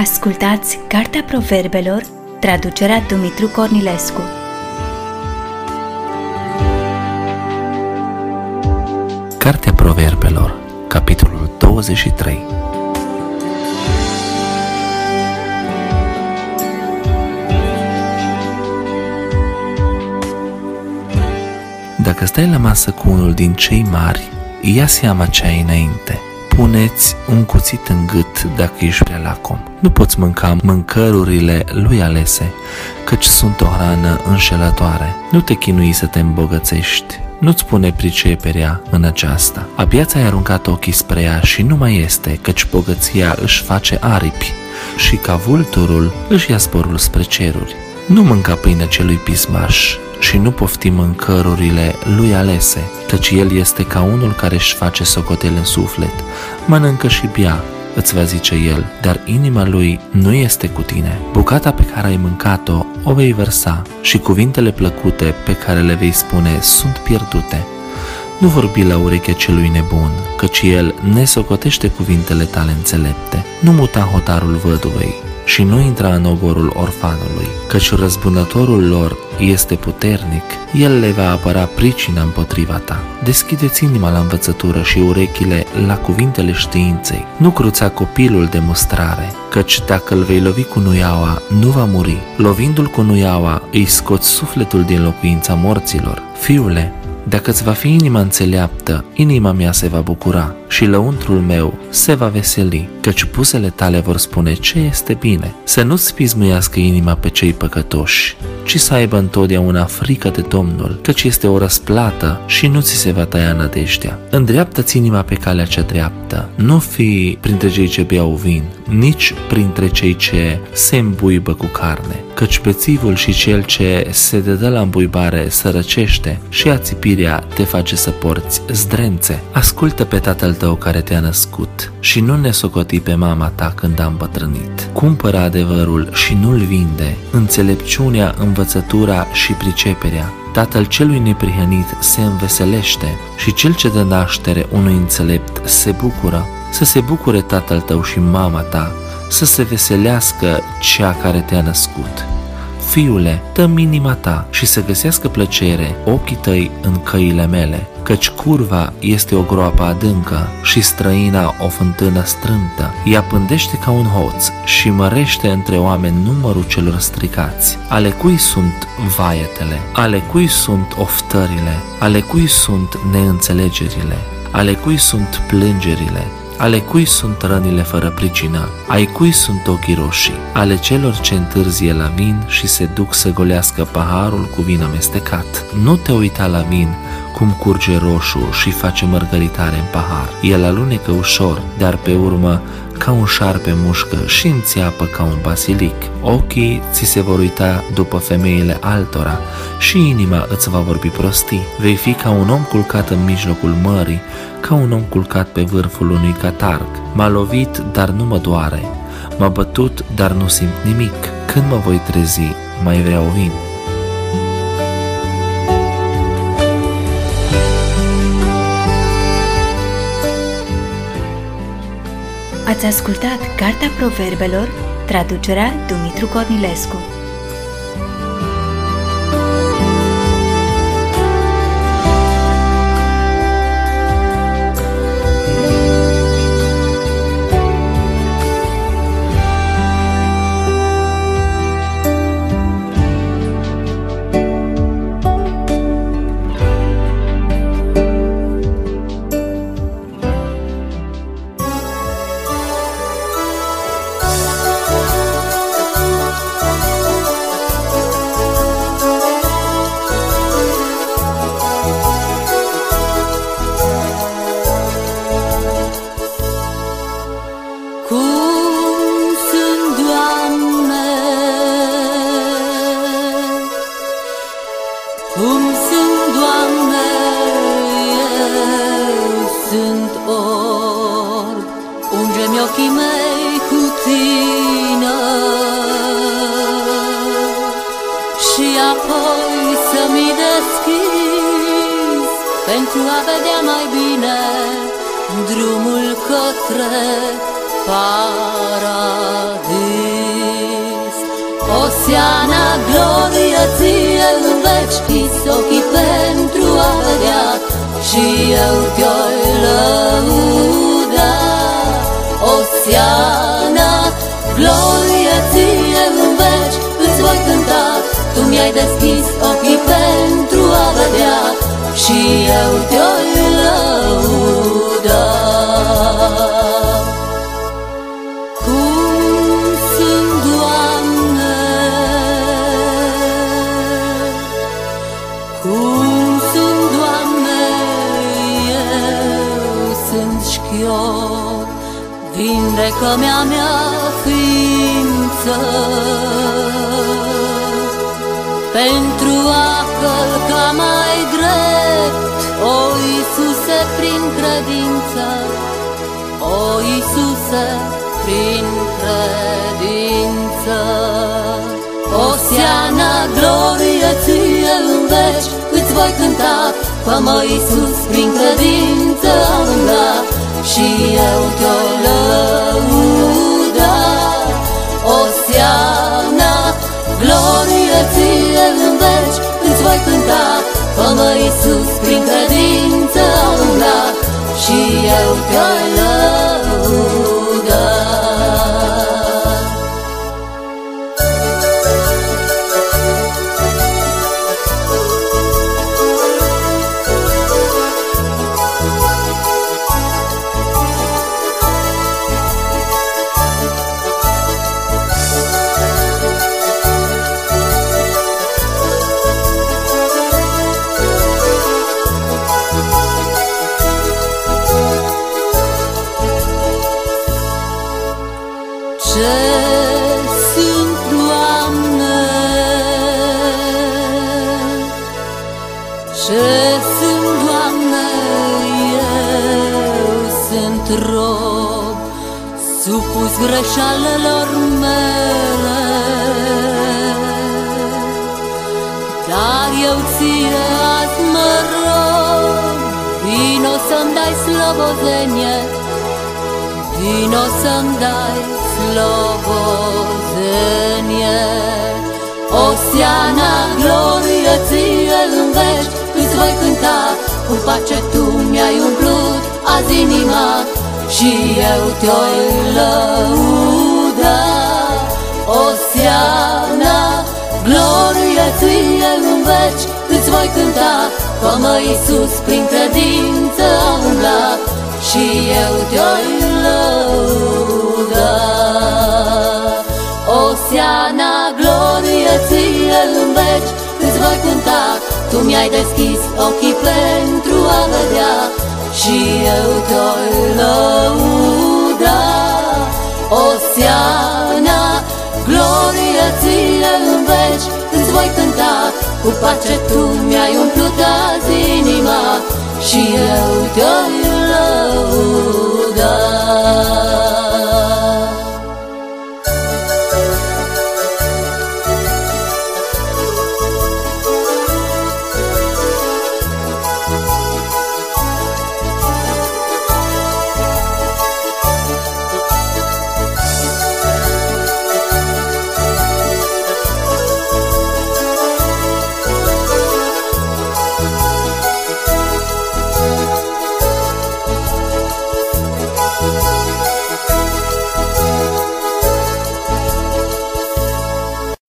Ascultați Cartea Proverbelor, traducerea Dumitru Cornilescu. Cartea Proverbelor, capitolul 23. Dacă stai la masă cu unul din cei mari, ia seama ce ai înainte. Puneți un cuțit în gât dacă ești prea lacom. Nu poți mânca mâncărurile lui alese, căci sunt o hrană înșelătoare. Nu te chinui să te îmbogățești, nu-ți pune priceperea în aceasta. Abia ți-ai aruncat ochii spre ea și nu mai este, căci bogăția își face aripi și ca vulturul își ia zborul spre ceruri. Nu mânca pâinea celui pismaș și nu pofti mâncărurile lui alese, căci el este ca unul care își face socotel în suflet. Mănâncă și bea, îți va zice el, dar inima lui nu este cu tine. Bucata pe care ai mâncat-o o vei vărsa și cuvintele plăcute pe care le vei spune sunt pierdute. Nu vorbi la urechea celui nebun, căci el ne socotește cuvintele tale înțelepte. Nu muta hotarul văduvei și nu intra în oborul orfanului, căci răzbunătorul lor este puternic, el le va apăra pricina împotriva ta. Deschide-ți inima la învățătură și urechile la cuvintele științei. Nu cruța copilul de mustrare, căci dacă îl vei lovi cu nuiaua, nu va muri. Lovindu-l cu nuiaua, îi scoți sufletul din locuința morților. Fiule, dacă îți va fi inima înțeleaptă, inima mea se va bucura și lăuntrul meu se va veseli, căci buzele tale vor spune ce este bine. Să nu-ți pismuiască inima pe cei păcătoși, ci să aibă întotdeauna frică de Domnul, căci este o răsplată și nu ți se va tăia nădejdea. Îndreaptă-ți inima pe calea cea dreaptă, nu fi printre cei ce beau vin, nici printre cei ce se îmbuibă cu carne, căci bețivul și cel ce se dă la îmbuibare sărăcește și ațipirea te face să porți zdrențe. Ascultă pe tatăl tău care te-a născut și nu ne socoti pe mama ta când a îmbătrânit. Cumpără adevărul și nu-l vinde, înțelepciunea, învățătura și priceperea. Tatăl celui neprihănit se înveselește și cel ce dă naștere unui înțelept se bucură. Să se bucure tatăl tău și mama ta, să se veselească cea care te-a născut. Fiule, dă-mi inima ta și să găsească plăcere ochii tăi în căile mele, căci curva este o groapă adâncă și străina o fântână strâmtă. Ea pândește ca un hoț și mărește între oameni numărul celor stricați. Ale cui sunt vaietele? Ale cui sunt oftările? Ale cui sunt neînțelegerile? Ale cui sunt plângerile? Ale cui sunt rănile fără pricină? Ai cui sunt ochii roșii? Ale celor ce întârzie la vin și se duc să golească paharul cu vin amestecat. Nu te uita la vin cum curge roșu și face mărgăritare în pahar. El alunecă ușor, dar pe urmă ca un șarpe mușcă și înțeapă ca un basilic. Ochii ți se vor uita după femeile altora și inima îți va vorbi prostii. Vei fi ca un om culcat în mijlocul mării, ca un om culcat pe vârful unui catarg. M-a lovit, dar nu mă doare. M-a bătut, dar nu simt nimic. Când mă voi trezi, mai vreau vin. Ați ascultat Cartea Proverbelor, traducerea Dumitru Cornilescu. Unge-mi ochii mei cu tine și apoi să-mi deschizi pentru a vedea mai bine drumul către paradis. gloria ție în veci, închizi ochii pentru a vedea, și eu te-oi lăuda. Osiana, gloria ție în veci, îți voi cânta, tu mi-ai deschis ochii pentru a vedea, și eu te-oi lăuda. Vindecă-mea mea ființă, pentru a călca mai drept, o Iisuse, prin credință, o Iisuse, prin credință. Osiana, glorie ție în veci, îți voi cânta, fă mă, Iisus, prin credință am umblat, și eu te-o lăuda. Osiana, glorie ție în veci, îți voi cânta, fă-mă, Iisus, prin credință am umblat, și eu te-o lăuda. Greșalelor mele, dar eu ție azi mă rog, vino să-mi dai slobozenie, vino să-mi dai slobozenie. Osiana, glorie ție în veci, îți voi cânta, cu pace tu mi-ai umplut azi inima, și eu te-oi lăuda. Osiana, glorie ție în veci, îți voi cânta, fă-mă, Iisus, prin credință am umblat, și eu te-oi lăuda. Osiana, glorie ție în veci, îți voi cânta, tu mi-ai deschis ochii pentru a vedea, și eu te-oi lăuda. Osiana, glorie ție în veci, îți voi cânta, cu pace tu mi-ai umplut azi inima, și eu te-oi lăuda.